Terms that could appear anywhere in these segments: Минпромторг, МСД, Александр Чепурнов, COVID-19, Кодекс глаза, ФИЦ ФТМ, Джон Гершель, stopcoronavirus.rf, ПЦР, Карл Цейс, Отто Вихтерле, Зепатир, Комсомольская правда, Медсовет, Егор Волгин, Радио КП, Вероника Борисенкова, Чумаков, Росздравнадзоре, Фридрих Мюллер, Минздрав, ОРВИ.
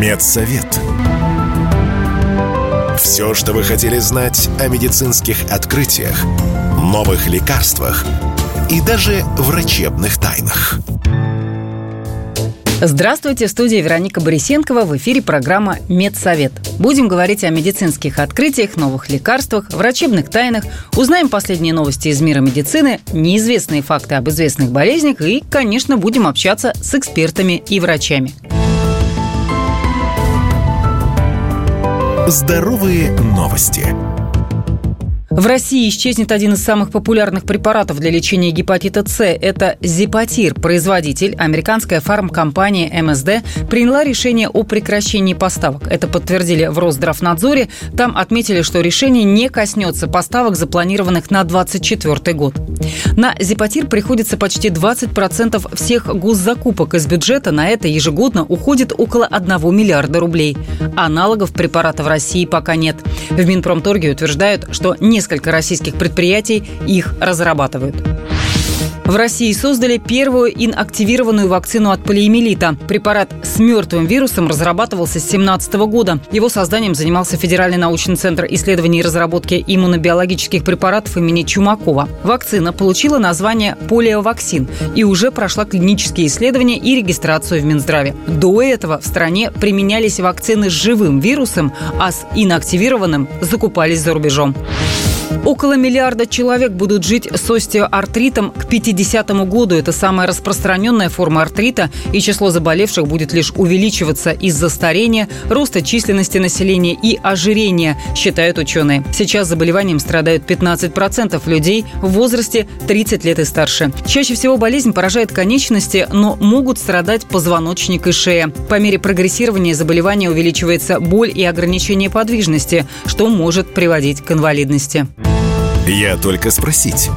Медсовет. Все, что вы хотели знать о медицинских открытиях, новых лекарствах и даже врачебных тайнах. Здравствуйте, в студии Вероника Борисенкова, в эфире программа «Медсовет». Будем говорить о медицинских открытиях, новых лекарствах, врачебных тайнах, узнаем последние новости из мира медицины, неизвестные факты об известных болезнях и, конечно, будем общаться с экспертами и врачами. Здоровые новости. В России исчезнет один из самых популярных препаратов для лечения гепатита С. Это Зепатир. Производитель, американская фармкомпания МСД, приняла решение о прекращении поставок. Это подтвердили в Росздравнадзоре. Там отметили, что решение не коснется поставок, запланированных на 2024 год. На Зепатир приходится почти 20% всех госзакупок. Из бюджета на это ежегодно уходит около 1 миллиарда рублей. Аналогов препарата в России пока нет. В Минпромторге утверждают, что несколько российских предприятий их разрабатывают. В России создали первую инактивированную вакцину от полиомиелита. Препарат с мертвым вирусом разрабатывался с 2017 года. Его созданием занимался Федеральный научный центр исследований и разработки иммунобиологических препаратов имени Чумакова. Вакцина получила название полиоваксин и уже прошла клинические исследования и регистрацию в Минздраве. До этого в стране применялись вакцины с живым вирусом, а с инактивированным закупались за рубежом. Около миллиарда человек будут жить с остеоартритом к 50 году. Это самая распространенная форма артрита, и число заболевших будет лишь увеличиваться из-за старения, роста численности населения и ожирения, считают ученые. Сейчас заболеванием страдают 15% людей в возрасте 30 лет и старше. Чаще всего болезнь поражает конечности, но могут страдать позвоночник и шея. По мере прогрессирования заболевания увеличивается боль и ограничение подвижности, что может приводить к инвалидности. «Я только спросить».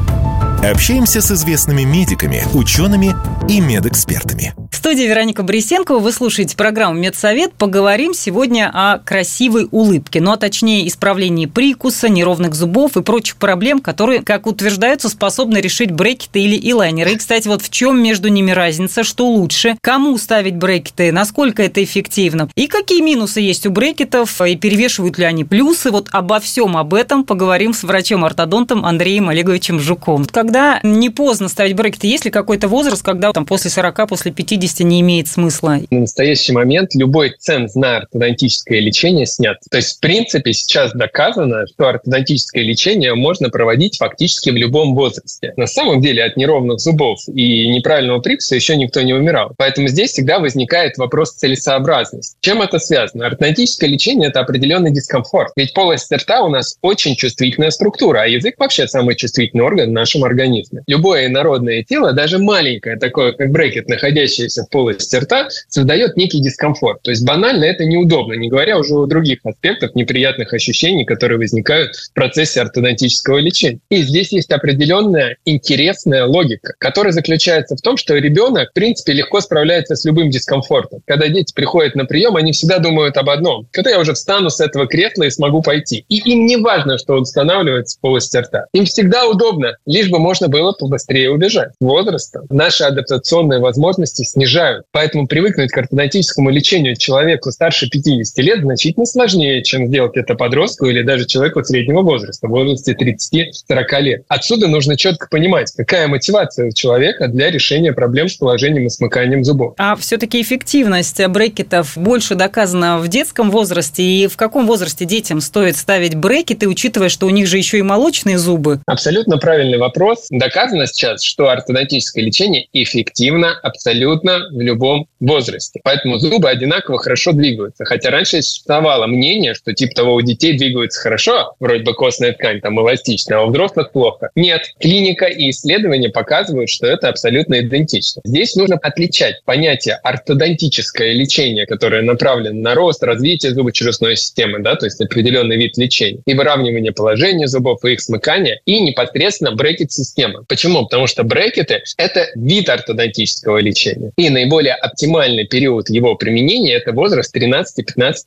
Общаемся с известными медиками, учеными и медэкспертами. В студии Вероника Борисенкова. Вы слушаете программу «Медсовет». Поговорим сегодня о красивой улыбке, ну а точнее исправлении прикуса, неровных зубов и прочих проблем, которые, как утверждаются, способны решить брекеты или элайнеры. И, кстати, вот в чем между ними разница, что лучше, кому ставить брекеты, насколько это эффективно и какие минусы есть у брекетов и перевешивают ли они плюсы. Вот обо всем об этом поговорим с врачом-ортодонтом Андреем Олеговичем Жуком. Когда не поздно ставить брекеты, есть ли какой-то возраст, когда там, после 40, после 50, не имеет смысла? На настоящий момент любой ценз на ортодонтическое лечение снят. То есть, в принципе, сейчас доказано, что ортодонтическое лечение можно проводить фактически в любом возрасте. На самом деле от неровных зубов и неправильного прикуса еще никто не умирал. Поэтому здесь всегда возникает вопрос целесообразности. Чем это связано? Ортодонтическое лечение – это определенный дискомфорт. Ведь полость рта у нас очень чувствительная структура, а язык вообще самый чувствительный орган в нашем организме. Любое инородное тело, даже маленькое, такое как брекет, находящееся в полости рта, создает некий дискомфорт. То есть банально это неудобно, не говоря уже о других аспектах неприятных ощущений, которые возникают в процессе ортодонтического лечения. И здесь есть определенная интересная логика, которая заключается в том, что ребенок, в принципе, легко справляется с любым дискомфортом. Когда дети приходят на прием, они всегда думают об одном: когда я уже встану с этого кресла и смогу пойти. И им не важно, что устанавливается в полости рта. Им всегда удобно, лишь бы можно было побыстрее убежать. Возрастом наши адаптационные возможности снижают. Поэтому привыкнуть к ортодонтическому лечению человеку старше 50 лет значительно сложнее, чем сделать это подростку или даже человеку среднего возраста, в возрасте 30-40 лет. Отсюда нужно четко понимать, какая мотивация у человека для решения проблем с положением и смыканием зубов. А все-таки эффективность брекетов больше доказана в детском возрасте. И в каком возрасте детям стоит ставить брекеты, учитывая, что у них же еще и молочные зубы? Абсолютно правильный вопрос. Доказано сейчас, что ортодонтическое лечение эффективно абсолютно в любом возрасте. Поэтому зубы одинаково хорошо двигаются. Хотя раньше существовало мнение, что типа того, у детей двигаются хорошо, вроде бы костная ткань там эластичная, а у взрослых плохо. Нет. Клиника и исследования показывают, что это абсолютно идентично. Здесь нужно отличать понятие ортодонтическое лечение, которое направлено на рост, развитие зубочелюстной системы, да, то есть определенный вид лечения, и выравнивание положения зубов и их смыкания, и непосредственно брекет-система. Почему? Потому что брекеты — это вид ортодонтического лечения. И наиболее оптимальный период его применения – это возраст 13-15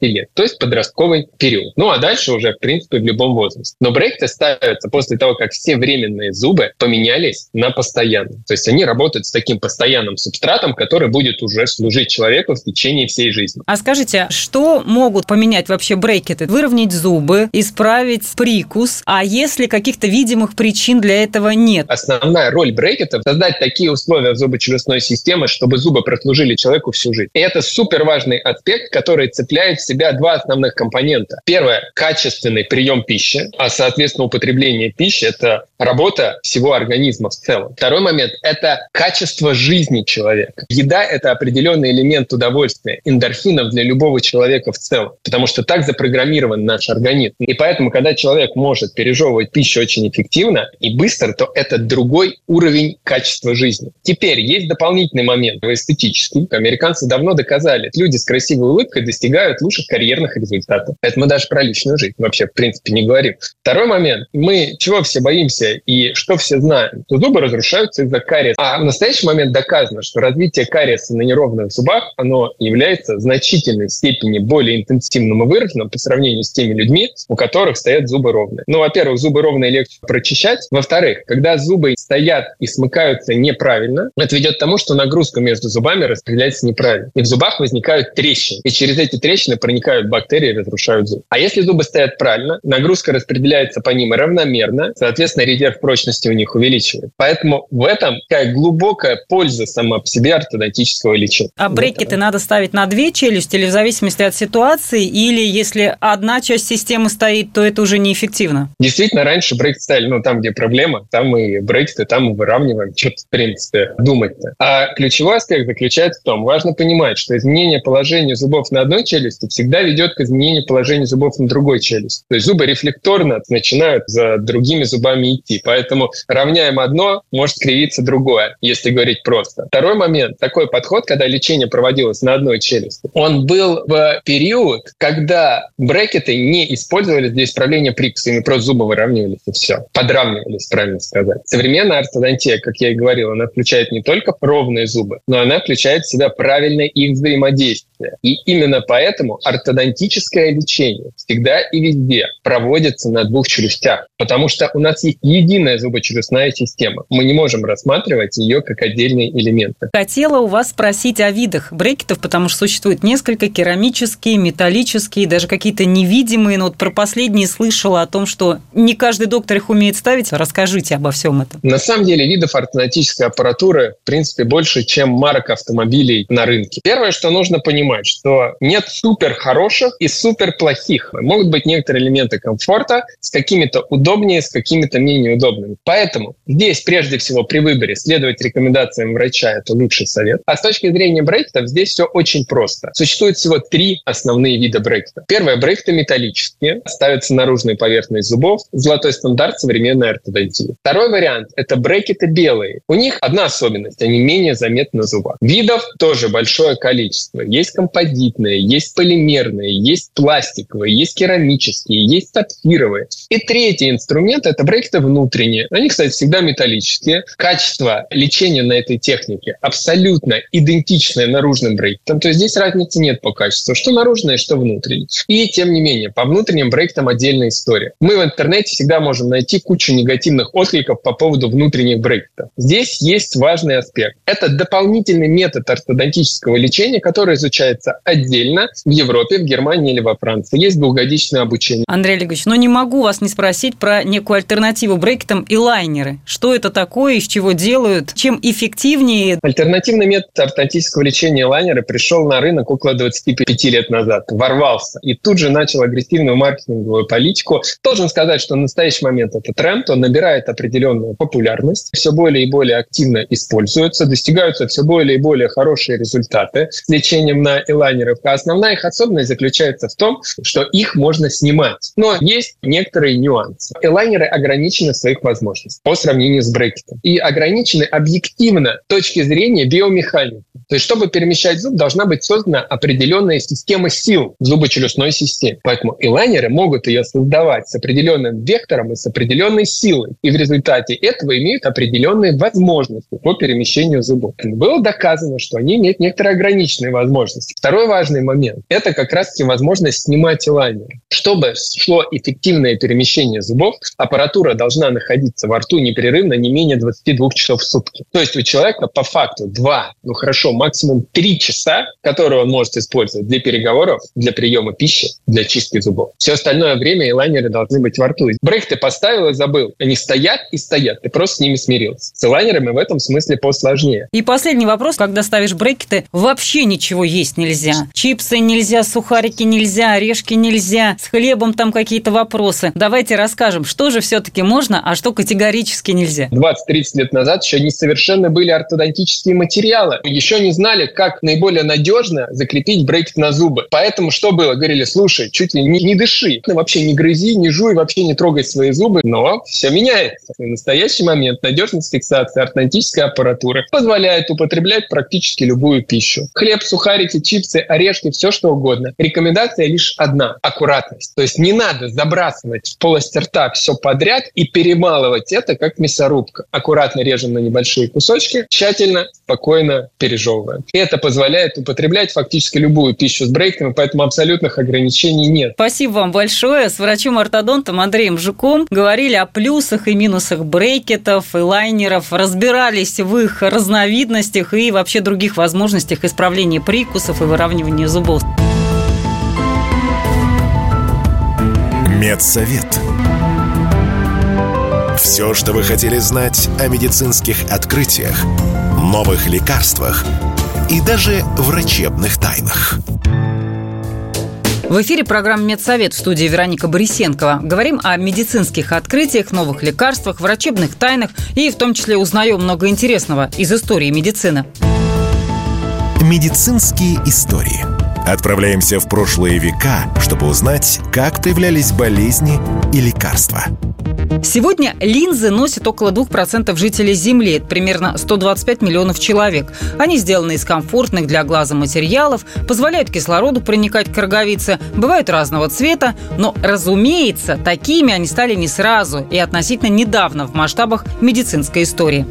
лет, то есть подростковый период. Ну а дальше уже, в принципе, в любом возрасте. Но брекеты ставятся после того, как все временные зубы поменялись на постоянные. То есть они работают с таким постоянным субстратом, который будет уже служить человеку в течение всей жизни. А скажите, что могут поменять вообще брекеты? Выровнять зубы, исправить прикус, а если каких-то видимых причин для этого нет? Основная роль брекетов – создать такие условия в зубочелюстной системе, чтобы зубы прослужили человеку всю жизнь. И это суперважный аспект, который цепляет в себя два основных компонента. Первое – качественный прием пищи, а, соответственно, употребление пищи – это работа всего организма в целом. Второй момент – это качество жизни человека. Еда – это определенный элемент удовольствия, эндорфинов для любого человека в целом, потому что так запрограммирован наш организм. И поэтому, когда человек может пережевывать пищу очень эффективно и быстро, то это другой уровень качества жизни. Теперь есть дополнительный момент эстетический. Американцы давно доказали, люди с красивой улыбкой достигают лучших карьерных результатов. Это мы даже про личную жизнь вообще, в принципе, не говорим. Второй момент. Мы чего все боимся и что все знаем? То зубы разрушаются из-за кариеса. А в настоящий момент доказано, что развитие кариеса на неровных зубах, оно является в значительной степени более интенсивным и выраженным по сравнению с теми людьми, у которых стоят зубы ровные. Ну, во-первых, зубы ровные легче прочищать. Во-вторых, когда зубы стоят и смыкаются неправильно, это ведет к тому, что нагрузка между зубами распределяется неправильно. И в зубах возникают трещины. И через эти трещины проникают бактерии и разрушают зуб. А если зубы стоят правильно, нагрузка распределяется по ним равномерно, соответственно, резерв прочности у них увеличивает. Поэтому в этом такая глубокая польза сама по себе ортодонтического лечения. А брекеты надо ставить на две челюсти или в зависимости от ситуации, или если одна часть системы стоит, то это уже неэффективно? Действительно, раньше брекеты ставили, там, где проблема, там и брекеты, там и выравниваем. Что-то, в принципе, думать-то. А ключевой аспект заключается в том, важно понимать, что изменение положения зубов на одной челюсти всегда ведет к изменению положения зубов на другой челюсти. То есть зубы рефлекторно начинают за другими зубами идти. Поэтому равняем одно, может кривиться другое, если говорить просто. Второй момент. Такой подход, когда лечение проводилось на одной челюсти, он был в период, когда брекеты не использовались для исправления прикуса. Ими просто зубы выравнивались и все. Подравнивались, правильно сказать. Современная ортодонтия, как я и говорил, она включает не только ровные зубы, но она включает в себя правильное их взаимодействие. И именно поэтому ортодонтическое лечение всегда и везде проводится на двух челюстях, потому что у нас есть единая зубочелюстная система. Мы не можем рассматривать ее как отдельные элементы. Хотела у вас спросить о видах брекетов, потому что существует несколько: керамические, металлические, даже какие-то невидимые. Но вот про последние слышала о том, что не каждый доктор их умеет ставить. Расскажите обо всем этом. На самом деле видов ортодонтической аппаратуры, в принципе, больше, чем марок автомобилей на рынке. Первое, что нужно понимать, что нет супер хороших и супер плохих. Могут быть некоторые элементы комфорта с какими-то удобнее, с какими-то менее удобными. Поэтому здесь, прежде всего, при выборе следовать рекомендациям врача – это лучший совет. А с точки зрения брекетов здесь все очень просто. Существует всего три основные вида брекетов. Первое – брекеты металлические, ставятся наружные поверхности зубов, золотой стандарт современной ортодонтии. Второй вариант – это брекеты белые. У них одна особенность – они менее заметны на зубах. Видов тоже большое количество. Есть композитные, есть полимерные, есть пластиковые, есть керамические, есть сапфировые. И третий инструмент – это брекеты внутренние. Они, кстати, всегда металлические. Качество лечения на этой технике абсолютно идентичное наружным брекетам. То есть здесь разницы нет по качеству, что наружное, что внутреннее. И, тем не менее, по внутренним брекетам отдельная история. Мы в интернете всегда можем найти кучу негативных откликов по поводу внутренних брекетов. Здесь есть важный аспект. Это дополнительный метод ортодонтического лечения, который изучается отдельно в Европе, в Германии или во Франции. Есть двухгодичное обучение. Андрей Олегович, но не могу вас не спросить про некую альтернативу брекетам и лайнеры. Что это такое, из чего делают, чем эффективнее? Альтернативный метод ортодонтического лечения лайнеры пришел на рынок около 25 лет назад, ворвался и тут же начал агрессивную маркетинговую политику. Должен сказать, что в настоящий момент это тренд, он набирает определенную популярность, все более и более активно используется, достигаются все более и более хорошие результаты с лечением на элайнерах. А основная их особенность заключается в том, что их можно снимать. Но есть некоторые нюансы. Элайнеры ограничены в своих возможностях по сравнению с брекетом и ограничены объективно с точки зрения биомеханики. То есть, чтобы перемещать зуб, должна быть создана определенная система сил в зубочелюстной системе. Поэтому элайнеры могут ее создавать с определенным вектором и с определенной силой. И в результате этого имеют определенные возможности по перемещению зубов. Было доказано, что они имеют некоторые ограниченные возможности. Второй важный момент – это как раз возможность снимать элайнер. Чтобы шло эффективное перемещение зубов, аппаратура должна находиться во рту непрерывно не менее 22 часов в сутки. То есть у человека по факту 2, максимум 3 часа, которые он может использовать для переговоров, для приема пищи, для чистки зубов. Все остальное время элайнеры должны быть во рту. Брейк ты поставил и забыл. Они стоят и стоят. Ты просто с ними смирился. С элайнерами в этом смысле посложнее. И последний вопрос. Когда ставишь брекеты, вообще ничего есть нельзя. Чипсы нельзя, сухарики нельзя, орешки нельзя. С хлебом там какие-то вопросы. Давайте расскажем, что же все-таки можно, а что категорически нельзя. 20-30 лет назад еще несовершенны были ортодонтические материалы. Еще не знали, как наиболее надежно закрепить брекет на зубы. Поэтому что было? Говорили, слушай, чуть ли не дыши, вообще не грызи, не жуй, вообще не трогай свои зубы. Но все меняется. В настоящий момент надежность фиксации ортодонтической аппаратуры позволяет употреблять практически любую пищу. Хлеб, сухарики, чипсы, орешки, все что угодно. Рекомендация лишь одна – аккуратность. То есть не надо забрасывать в полость рта все подряд и перемалывать это, как мясорубка. Аккуратно режем на небольшие кусочки, тщательно, спокойно пережевываем. Это позволяет употреблять фактически любую пищу с брекетами, поэтому абсолютных ограничений нет. Спасибо вам большое. С врачом-ортодонтом Андреем Жуком говорили о плюсах и минусах брекетов и лайнеров, разбирались в их разновидностях и вообще других возможностях исправления прикусов и выравнивания зубов. Медсовет. Все, что вы хотели знать о медицинских открытиях, новых лекарствах и даже врачебных тайнах. В эфире программа «Медсовет», в студии Вероника Борисенкова. Говорим о медицинских открытиях, новых лекарствах, врачебных тайнах и в том числе узнаем много интересного из истории медицины. Медицинские истории. Отправляемся в прошлые века, чтобы узнать, как появлялись болезни и лекарства. Сегодня линзы носят около 2% жителей Земли, это примерно 125 миллионов человек. Они сделаны из комфортных для глаза материалов, позволяют кислороду проникать к роговице, бывают разного цвета, но, разумеется, такими они стали не сразу и относительно недавно в масштабах медицинской истории.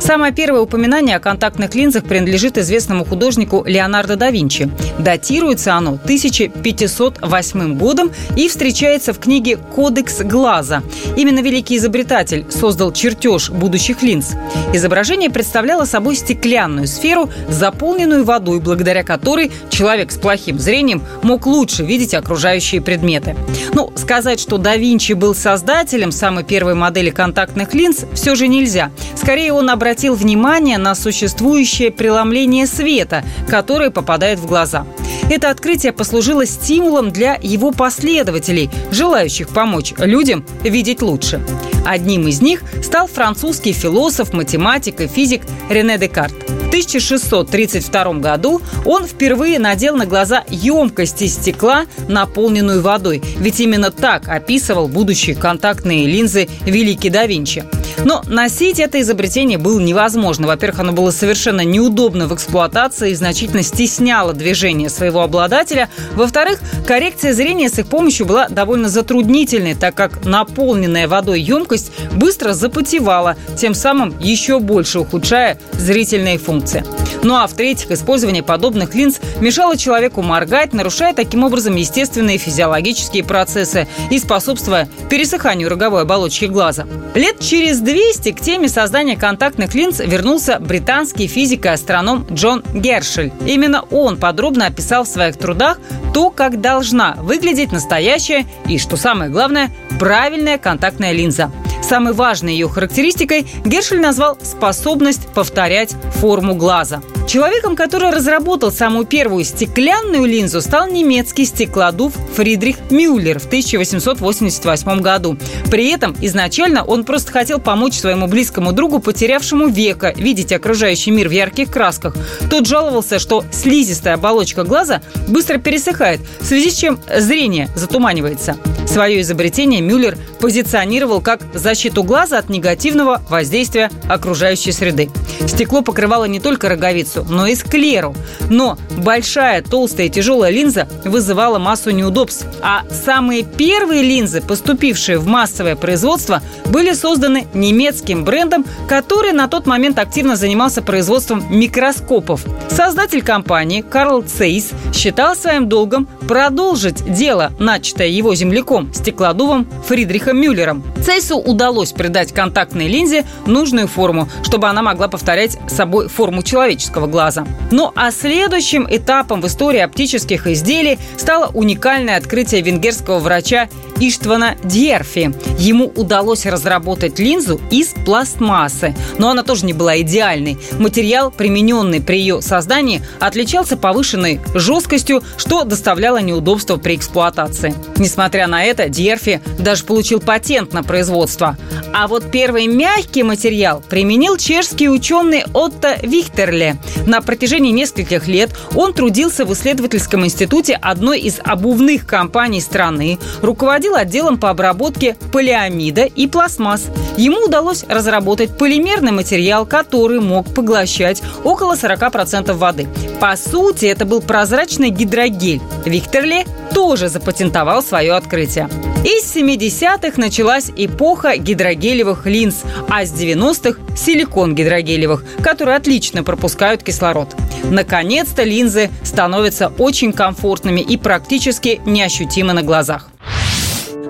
Самое первое упоминание о контактных линзах принадлежит известному художнику Леонардо да Винчи. Датируется оно 1508 годом и встречается в книге «Кодекс глаза». Именно великий изобретатель создал чертеж будущих линз. Изображение представляло собой стеклянную сферу, заполненную водой, благодаря которой человек с плохим зрением мог лучше видеть окружающие предметы. Ну, сказать, что да Винчи был создателем самой первой модели контактных линз, все же нельзя. Скорее, он обратил внимание на существующее преломление света, которое попадает в глаза. Это открытие послужило стимулом для его последователей, желающих помочь людям видеть лучше. Одним из них стал французский философ, математик и физик Рене Декарт. В 1632 году он впервые надел на глаза емкость из стекла, наполненную водой, ведь именно так описывал будущие контактные линзы великий да Винчи. Но носить это изобретение было невозможно. Во-первых, оно было совершенно неудобно в эксплуатации и значительно стесняло движение своего обладателя. Во-вторых, коррекция зрения с их помощью была довольно затруднительной, так как наполненная водой емкость быстро запотевала, тем самым еще больше ухудшая зрительные функции. Ну а в-третьих, использование подобных линз мешало человеку моргать, нарушая таким образом естественные физиологические процессы и способствуя пересыханию роговой оболочки глаза. Лет через 200 к теме создания контактных линз вернулся британский физик и астроном Джон Гершель. Именно он подробно описал в своих трудах то, как должна выглядеть настоящая и, что самое главное, правильная контактная линза. Самой важной ее характеристикой Гершель назвал способность повторять форму глаза. Человеком, который разработал самую первую стеклянную линзу, стал немецкий стеклодув Фридрих Мюллер в 1888 году. При этом изначально он просто хотел помочь своему близкому другу, потерявшему веко, видеть окружающий мир в ярких красках. Тот жаловался, что слизистая оболочка глаза быстро пересыхает, в связи с чем зрение затуманивается. Свое изобретение Мюллер позиционировал как защиту глаза от негативного воздействия окружающей среды. Стекло покрывало не только роговицу, но и склеру. Но большая, толстая и тяжелая линза вызывала массу неудобств. А самые первые линзы, поступившие в массовое производство, были созданы немецким брендом, который на тот момент активно занимался производством микроскопов. Создатель компании Карл Цейс считал своим долгом продолжить дело, начатое его земляком, стеклодувом Фридрихом Мюллером. Цейсу удалось придать контактной линзе нужную форму, чтобы она могла повторять собой форму человеческого глаза. Ну а следующим этапом в истории оптических изделий стало уникальное открытие венгерского врача Иштвана Дерфи. Ему удалось разработать линзу из пластмассы, но она тоже не была идеальной. Материал, примененный при ее создании, отличался повышенной жесткостью, что доставляло неудобства при эксплуатации. Несмотря на это, Дерфи даже получил патент на производство. А вот первый мягкий материал применил чешский ученый Отто Вихтерле. На протяжении нескольких лет он трудился в исследовательском институте одной из обувных компаний страны, руководил отделом по обработке полиамида и пластмасс. Ему удалось разработать полимерный материал, который мог поглощать около 40% воды. По сути, это был прозрачный гидрогель. Вихтерле тоже запатентовал свое открытие. Из 70-х началась эпоха гидрогелевых линз, а с 90-х – силикон гидрогелевых, которые отлично пропускают кислород. Наконец-то линзы становятся очень комфортными и практически неощутимы на глазах.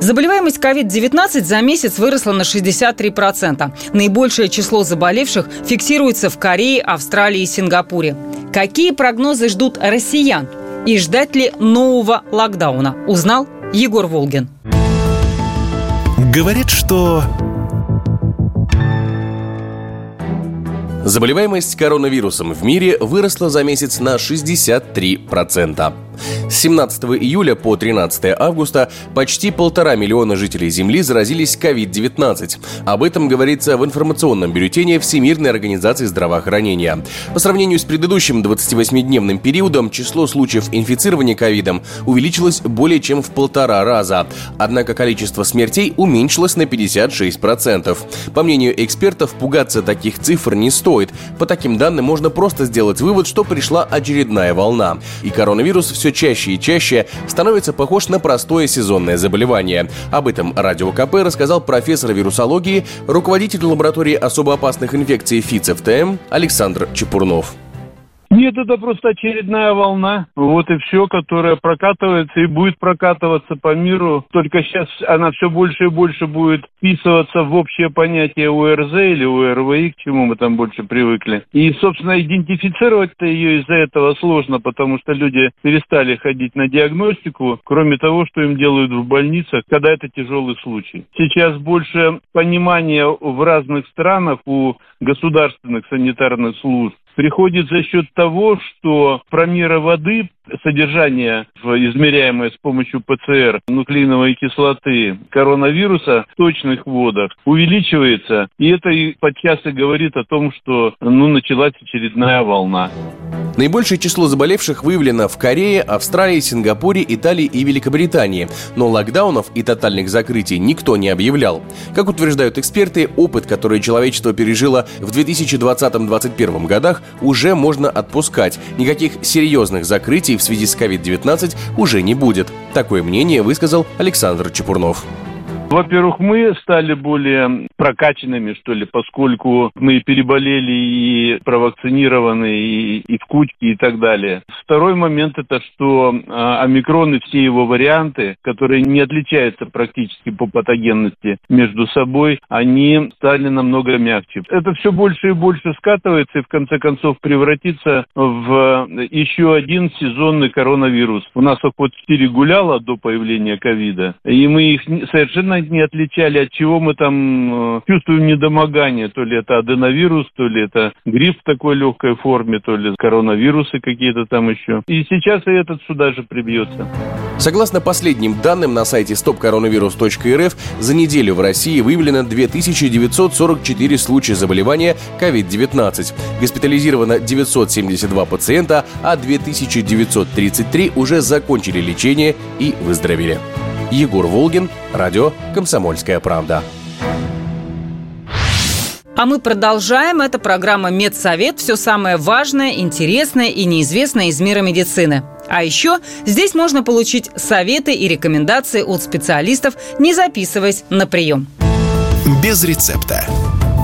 Заболеваемость COVID-19 за месяц выросла на 63%. Наибольшее число заболевших фиксируется в Корее, Австралии и Сингапуре. Какие прогнозы ждут россиян? И ждать ли нового локдауна? Узнал Егор Волгин. Говорят, что... Заболеваемость коронавирусом в мире выросла за месяц на 63%. С 17 июля по 13 августа почти 1,5 миллиона жителей Земли заразились COVID-19. Об этом говорится в информационном бюллетене Всемирной организации здравоохранения. По сравнению с предыдущим 28-дневным периодом, число случаев инфицирования ковидом увеличилось более чем в 1,5 раза. Однако количество смертей уменьшилось на 56%. По мнению экспертов, пугаться таких цифр не стоит. По таким данным можно просто сделать вывод, что пришла очередная волна. И коронавирус все чаще и чаще становится похож на простое сезонное заболевание. Об этом Радио КП рассказал профессор вирусологии, руководитель лаборатории особо опасных инфекций ФИЦ ФТМ Александр Чепурнов. Нет, это просто очередная волна, вот и все, которая прокатывается и будет прокатываться по миру. Только сейчас она все больше и больше будет вписываться в общее понятие ОРЗ или ОРВИ, к чему мы там больше привыкли. И, собственно, идентифицировать-то ее из-за этого сложно, потому что люди перестали ходить на диагностику, кроме того, что им делают в больницах, когда это тяжелый случай. Сейчас больше понимания в разных странах у государственных санитарных служб приходит за счет того, что промеры воды, содержание, измеряемое с помощью ПЦР нуклеиновой кислоты коронавируса в точных водах, увеличивается. И это подчас и говорит о том, что началась очередная волна. Наибольшее число заболевших выявлено в Корее, Австралии, Сингапуре, Италии и Великобритании. Но локдаунов и тотальных закрытий никто не объявлял. Как утверждают эксперты, опыт, который человечество пережило в 2020-2021 годах, уже можно отпускать. Никаких серьезных закрытий в связи с COVID-19 уже не будет. Такое мнение высказал Александр Чепурнов. Во-первых, мы стали более прокачанными, что ли, поскольку мы переболели и провакцинированы, и в кучке, и так далее. Второй момент – это что омикрон и все его варианты, которые не отличаются практически по патогенности между собой, они стали намного мягче. Это все больше и больше скатывается и, в конце концов, превратится в еще один сезонный коронавирус. У нас охот 4 гуляло до появления ковида, и мы их совершенно не отличали, от чего мы там чувствуем недомогание. То ли это аденовирус, то ли это грипп в такой легкой форме, то ли коронавирусы какие-то там еще. И сейчас и этот сюда же прибьется. Согласно последним данным на сайте stopcoronavirus.rf, за неделю в России выявлено 2944 случая заболевания COVID-19. Госпитализировано 972 пациента, а 2933 уже закончили лечение и выздоровели. Егор Волгин, радио «Комсомольская правда». А мы продолжаем. Это программа «Медсовет». Все самое важное, интересное и неизвестное из мира медицины. А еще здесь можно получить советы и рекомендации от специалистов, не записываясь на прием. Без рецепта.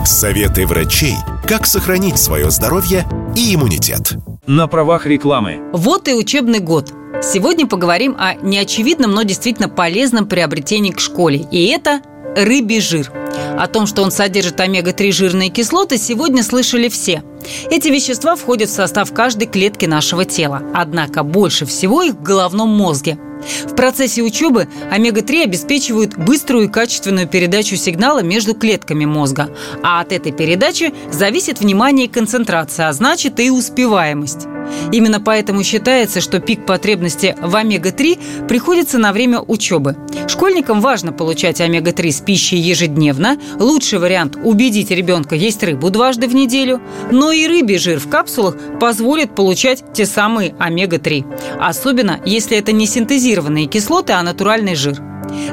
Советы врачей, как сохранить свое здоровье и иммунитет. На правах рекламы. Вот и учебный год. Сегодня поговорим о неочевидном, но действительно полезном приобретении к школе. И это рыбий жир. О том, что он содержит омега-3 жирные кислоты, сегодня слышали все. Эти вещества входят в состав каждой клетки нашего тела. Однако больше всего их в головном мозге. В процессе учебы омега-3 обеспечивают быструю и качественную передачу сигнала между клетками мозга. А от этой передачи зависит внимание и концентрация, а значит и успеваемость. Именно поэтому считается, что пик потребности в омега-3 приходится на время учебы. Школьникам важно получать омега-3 с пищей ежедневно. Лучший вариант – убедить ребенка есть рыбу дважды в неделю. Но и рыбий жир в капсулах позволит получать те самые омега-3. Особенно, если это не синтезированные кислоты, а натуральный жир.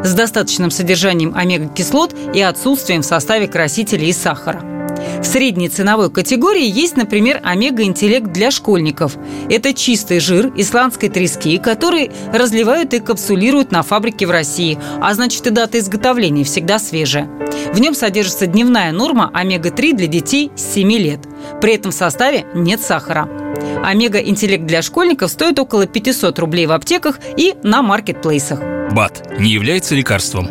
С достаточным содержанием омега-кислот и отсутствием в составе красителей и сахара. В средней ценовой категории есть, например, омега-интеллект для школьников. Это чистый жир исландской трески, который разливают и капсулируют на фабрике в России, а значит и дата изготовления всегда свежая. В нем содержится дневная норма омега-3 для детей с 7 лет. При этом в составе нет сахара. Омега-интеллект для школьников стоит около 500 рублей в аптеках и на маркетплейсах. БАД не является лекарством.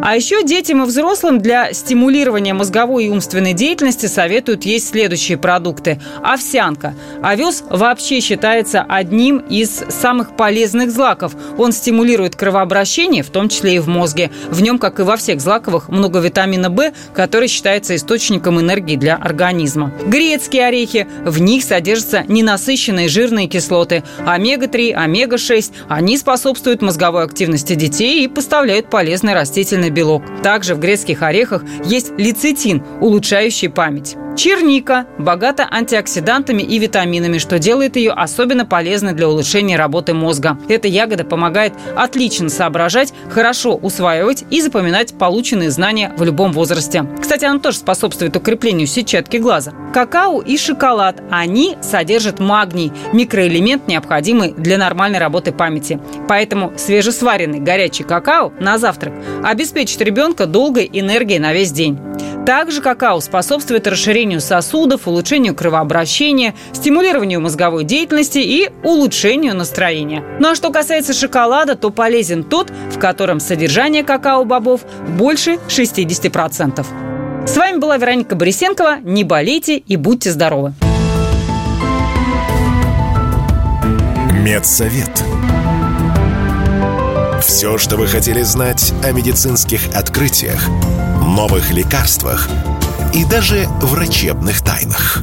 А еще детям и взрослым для стимулирования мозговой и умственной деятельности советуют есть следующие продукты. Овсянка. Овес вообще считается одним из самых полезных злаков. Он стимулирует кровообращение, в том числе и в мозге. В нем, как и во всех злаковых, много витамина В, который считается источником энергии для организма. Грецкие орехи. В них содержатся ненасыщенные жирные кислоты. Омега-3, омега-6. Они способствуют мозговой активности детей и поставляют полезный растительный белок. Также в грецких орехах есть лецитин, улучшающий память. Черника богата антиоксидантами и витаминами, что делает ее особенно полезной для улучшения работы мозга. Эта ягода помогает отлично соображать, хорошо усваивать и запоминать полученные знания в любом возрасте. Кстати, она тоже способствует укреплению сетчатки глаза. Какао и шоколад. Они содержат магний, микроэлемент, необходимый для нормальной работы памяти. Поэтому свежесваренный горячий какао на завтрак обеспечит ребенка долгой энергией на весь день. Также какао способствует расширению сосудов, улучшению кровообращения, стимулированию мозговой деятельности и улучшению настроения. Ну а что касается шоколада, то полезен тот, в котором содержание какао-бобов больше 60%. С вами была Вероника Борисенкова. Не болейте и будьте здоровы. Медсовет. Все, что вы хотели знать о медицинских открытиях, новых лекарствах и даже врачебных тайнах.